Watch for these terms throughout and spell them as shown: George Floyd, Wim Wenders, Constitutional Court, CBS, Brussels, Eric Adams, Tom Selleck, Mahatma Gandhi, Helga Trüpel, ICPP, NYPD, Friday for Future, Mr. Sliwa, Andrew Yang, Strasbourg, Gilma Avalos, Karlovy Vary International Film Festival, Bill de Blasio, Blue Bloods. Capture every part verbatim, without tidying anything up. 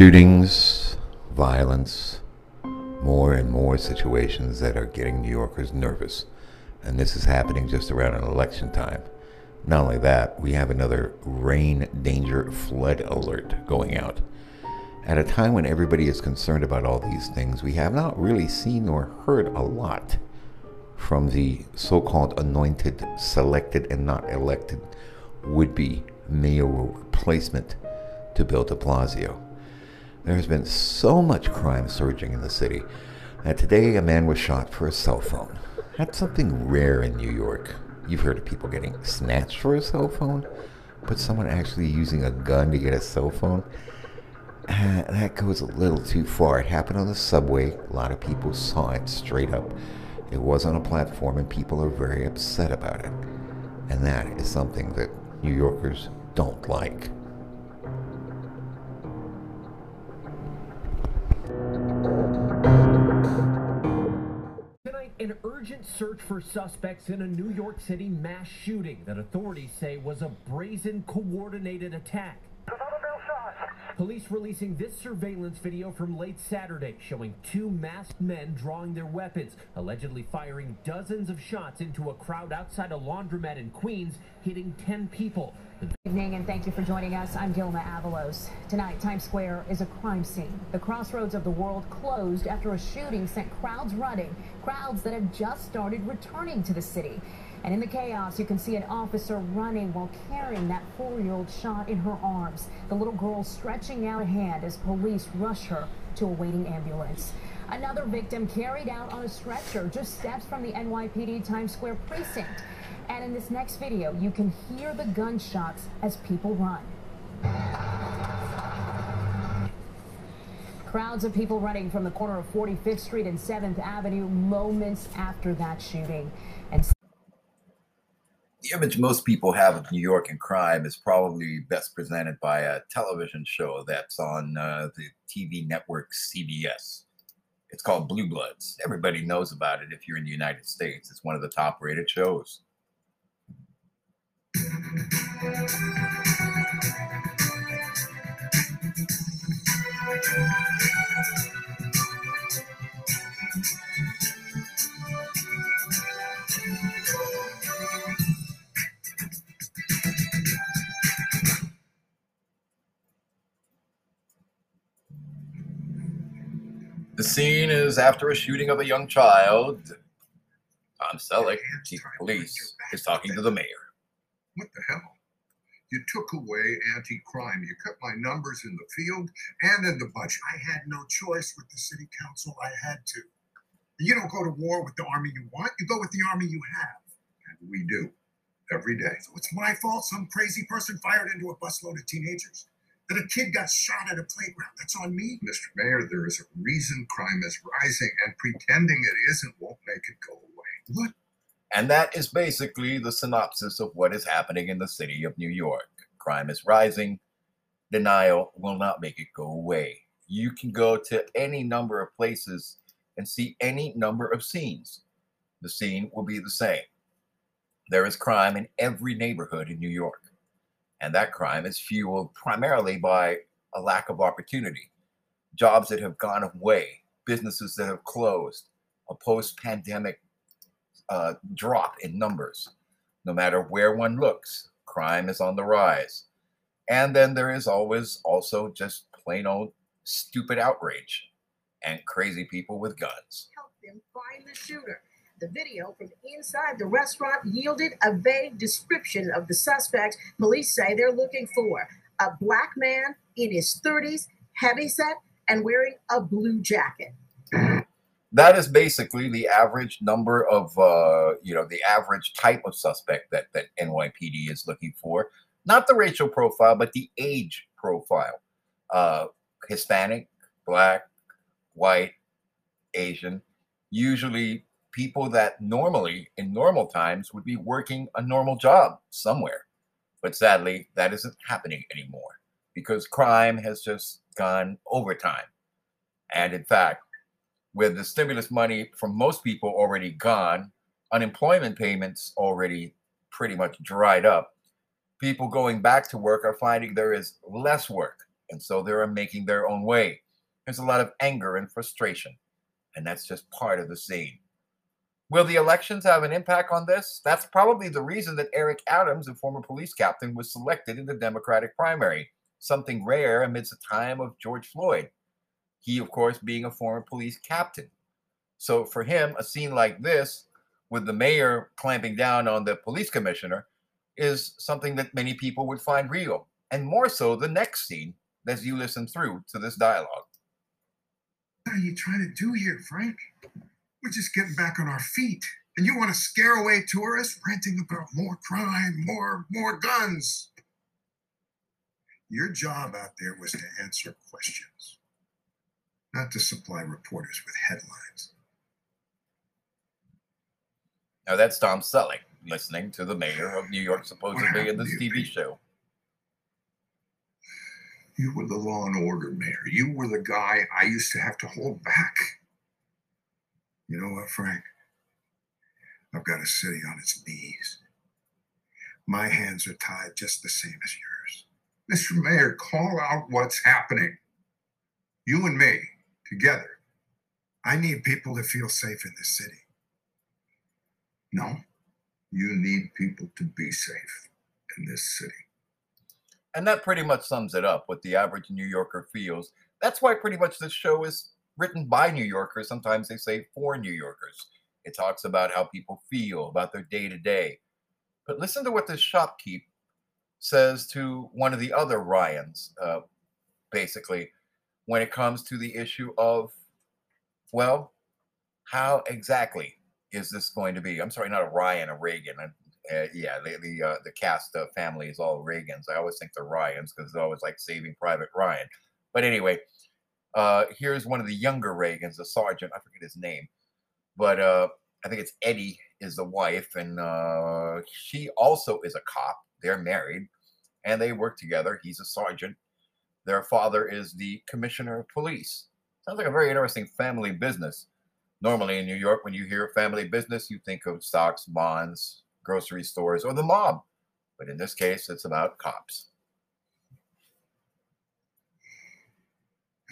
shootings, violence, more and more situations that are getting New Yorkers nervous. And this is happening just around an election time. Not only that, we have another rain danger flood alert going out. At a time when everybody is concerned about all these things, we have not really seen or heard a lot from the so-called anointed, selected, and not elected would-be mayoral replacement to Bill de Blasio. There's been so much crime surging in the city that today a man was shot for a cell phone. That's something rare in New York. You've heard of people getting snatched for a cell phone, but someone actually using a gun to get a cell phone? Uh, that goes a little too far. It happened on the subway. A lot of people saw it straight up. It was on a platform, and people are very upset about it. And that is something that New Yorkers don't like. Tonight, an urgent search for suspects in a New York City mass shooting that authorities say was a brazen, coordinated attack. Police releasing this surveillance video from late Saturday showing two masked men drawing their weapons, allegedly firing dozens of shots into a crowd outside a laundromat in Queens, hitting ten people. Good evening, and thank you for joining us. I'm Gilma Avalos. Tonight, Times Square is a crime scene. The crossroads of the world closed after a shooting sent crowds running, crowds that have just started returning to the city. And in the chaos, you can see an officer running while carrying that four-year-old shot in her arms. The little girl stretching out a hand as police rush her to a waiting ambulance. Another victim carried out on a stretcher just steps from the N Y P D Times Square precinct. And in this next video, you can hear the gunshots as people run. Crowds of people running from the corner of forty-fifth Street and seventh Avenue moments after that shooting. And the image most people have of New York and crime is probably best presented by a television show that's on uh, the T V network C B S. It's called Blue Bloods. Everybody knows about it if you're in the United States. It's one of the top-rated shows. The scene is after a shooting of a young child. Tom Selleck, chief of police, is talking to the mayor. What the hell? You took away anti-crime. You cut my numbers in the field and in the budget. I had no choice with the city council. I had to. You don't go to war with the army you want. You go with the army you have. And we do. Every day. So it's my fault some crazy person fired into a busload of teenagers. That a kid got shot at a playground. That's on me. Mister Mayor, there is a reason crime is rising, and pretending it isn't won't make it go away. What? And that is basically the synopsis of what is happening in the city of New York. Crime is rising. Denial will not make it go away. You can go to any number of places and see any number of scenes. The scene will be the same. There is crime in every neighborhood in New York. And that crime is fueled primarily by a lack of opportunity, jobs that have gone away, businesses that have closed, a post-pandemic uh, drop in numbers. No matter where one looks, crime is on the rise. And then there is always also just plain old stupid outrage and crazy people with guns. Help them find the shooter. The video from inside the restaurant yielded a vague description of the suspect police say they're looking for. A black man in his thirties, heavyset, and wearing a blue jacket. That is basically the average number of, uh, you know, the average type of suspect that, that N Y P D is looking for. Not the racial profile, but the age profile. Uh, Hispanic, black, white, Asian, usually people that normally, in normal times, would be working a normal job somewhere. But sadly, that isn't happening anymore because crime has just gone overtime. And in fact, with the stimulus money from most people already gone, unemployment payments already pretty much dried up, people going back to work are finding there is less work And so they're making their own way. There's a lot of anger and frustration. And that's just part of the scene. Will the elections have an impact on this? That's probably the reason that Eric Adams, a former police captain, was selected in the Democratic primary, something rare amidst the time of George Floyd. He, of course, being a former police captain. So for him, a scene like this, with the mayor clamping down on the police commissioner, is something that many people would find real. And more so the next scene as you listen through to this dialogue. What are you trying to do here, Frank? We're just getting back on our feet. And you want to scare away tourists, ranting about more crime, more, more guns. Your job out there was to answer questions, not to supply reporters with headlines. Now that's Tom Selleck listening to the mayor of New York, supposedly in this T V show. You were the law and order mayor. You were the guy I used to have to hold back. You know what, Frank? I've got a city on its knees. My hands are tied just the same as yours. Mister Mayor, call out what's happening. You and me, together. I need people to feel safe in this city. No, you need people to be safe in this city. And that pretty much sums it up, what the average New Yorker feels. That's why pretty much this show is written by New Yorkers. Sometimes they say for New Yorkers. It talks about how people feel, about their day-to-day. But listen to what this shopkeep says to one of the other Ryans, uh, basically, when it comes to the issue of, well, how exactly is this going to be? I'm sorry, not a Ryan, a Reagan. I, Uh, yeah, the the, uh, the cast of family is all Reagans. I always think they're Ryans because it's always like Saving Private Ryan. But anyway, uh, here's one of the younger Reagans, a sergeant. I forget his name. But uh, I think it's Eddie is the wife. And uh, she also is a cop. They're married. And they work together. He's a sergeant. Their father is the commissioner of police. Sounds like a very interesting family business. Normally in New York, when you hear family business, you think of stocks, bonds, grocery stores, or the mob. But in this case, it's about cops.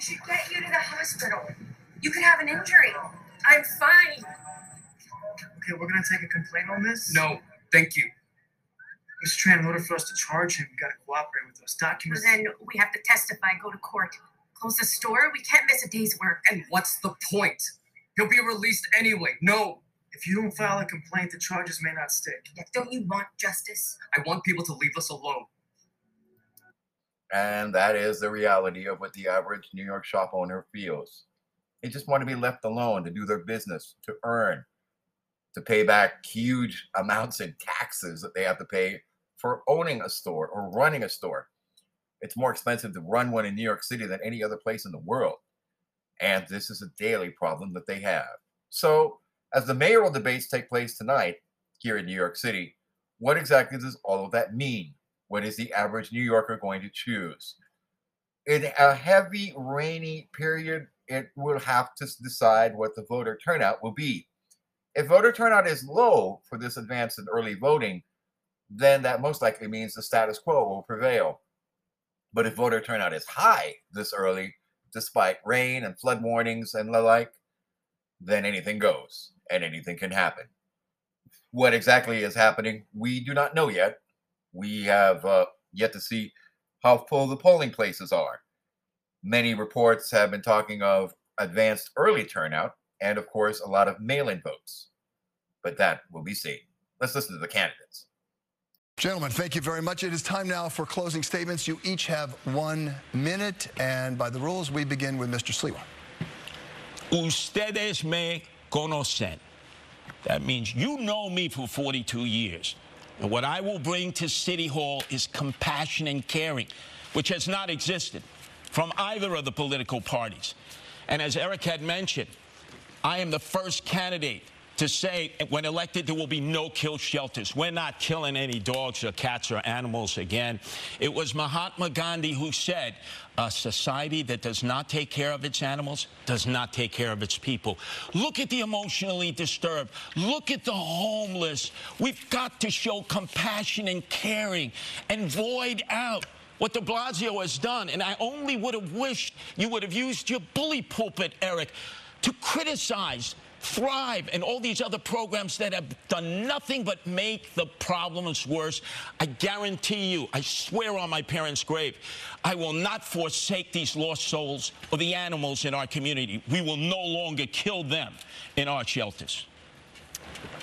To get you to the hospital. You could have an injury. I'm fine. Okay, we're going to take a complaint on this? No, thank you. Mister Tran, in order for us to charge him, you got to cooperate with those documents. Well, then we have to testify, go to court, close the store. We can't miss a day's work. And what's the point? He'll be released anyway. No. If you don't file a complaint, the charges may not stick. Yeah, don't you want justice? I want people to leave us alone. And that is the reality of what the average New York shop owner feels. They just want to be left alone to do their business, to earn, to pay back huge amounts in taxes that they have to pay for owning a store or running a store. It's more expensive to run one in New York City than any other place in the world. And this is a daily problem that they have. So, as the mayoral debates take place tonight here in New York City, what exactly does all of that mean? What is the average New Yorker going to choose? In a heavy, rainy period, it will have to decide what the voter turnout will be. If voter turnout is low for this advance in early voting, then that most likely means the status quo will prevail. But if voter turnout is high this early, despite rain and flood warnings and the like, then anything goes. And anything can happen. What exactly is happening, we do not know yet. We have uh, yet to see how full the polling places are. Many reports have been talking of advanced early turnout and, of course, a lot of mail-in votes. But that will be seen. Let's listen to the candidates. Gentlemen, thank you very much. It is time now for closing statements. You each have one minute. And by the rules, we begin with Mister Sliwa. Ustedes me conocen. That means you know me for forty-two years. And what I will bring to City Hall is compassion and caring, which has not existed from either of the political parties. And as Eric had mentioned, I am the first candidate to say when elected, there will be no kill shelters. We're not killing any dogs or cats or animals again. It was Mahatma Gandhi who said, a society that does not take care of its animals does not take care of its people. Look at the emotionally disturbed. Look at the homeless. We've got to show compassion and caring and void out what de Blasio has done, and I only would have wished you would have used your bully pulpit, Eric, to criticize Thrive and all these other programs that have done nothing but make the problems worse. I guarantee you, I swear on my parents' grave, I will not forsake these lost souls or the animals in our community. We will no longer kill them in our shelters.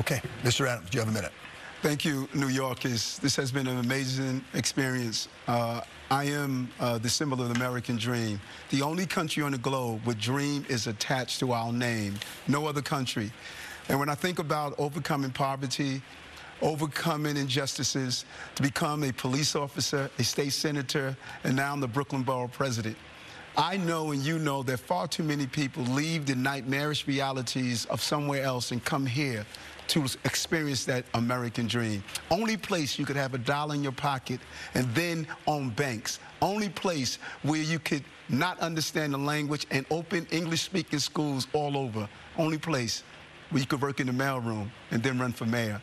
Okay, Mister Adams, you have a minute. Thank you, New Yorkers. This has been an amazing experience. Uh, I am uh, the symbol of the American dream. The only country on the globe where dream is attached to our name. No other country. And when I think about overcoming poverty, overcoming injustices, to become a police officer, a state senator, and now I'm the Brooklyn Borough president, I know and you know that far too many people leave the nightmarish realities of somewhere else and come here to experience that American dream. Only place you could have a dollar in your pocket and then own banks. Only place where you could not understand the language and open English-speaking schools all over. Only place where you could work in the mailroom and then run for mayor.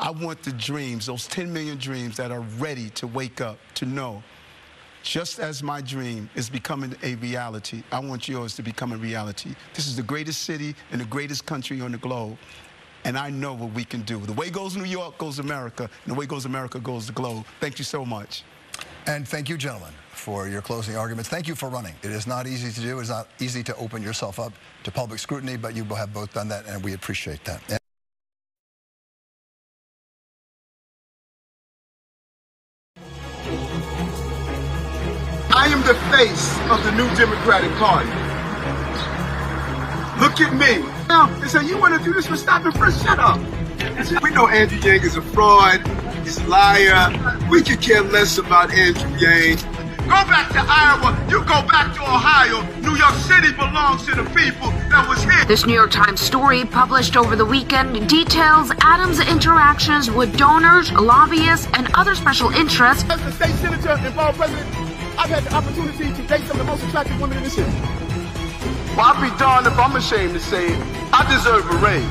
I want the dreams, those ten million dreams that are ready to wake up, to know. Just as my dream is becoming a reality, I want yours to become a reality. This is the greatest city and the greatest country on the globe. And I know what we can do. The way goes New York goes America, and the way goes America goes the globe. Thank you so much. And thank you, gentlemen, for your closing arguments. Thank you for running. It is not easy to do. It's not easy to open yourself up to public scrutiny, but you have both done that, and we appreciate that. And I am the face of the new Democratic Party. Look at me. Now, they say, you want to do this for stopping frisk? Shut up. We know Andrew Yang is a fraud. He's a liar. We could care less about Andrew Yang. Go back to Iowa. You go back to Ohio. New York City belongs to the people that was here. This New York Times story published over the weekend details Adams' interactions with donors, lobbyists, and other special interests. As the state senator and borough president, I've had the opportunity to date some of the most attractive women in this city. Well, I'll be darned if I'm ashamed to say it. I deserve a raise.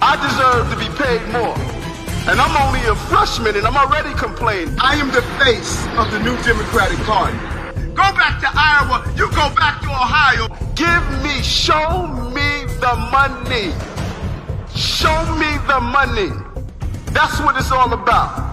I deserve to be paid more. And I'm only a freshman and I'm already complaining. I am the face of the new Democratic Party. Go back to Iowa, you go back to Ohio. Give me, show me the money. Show me the money. That's what it's all about.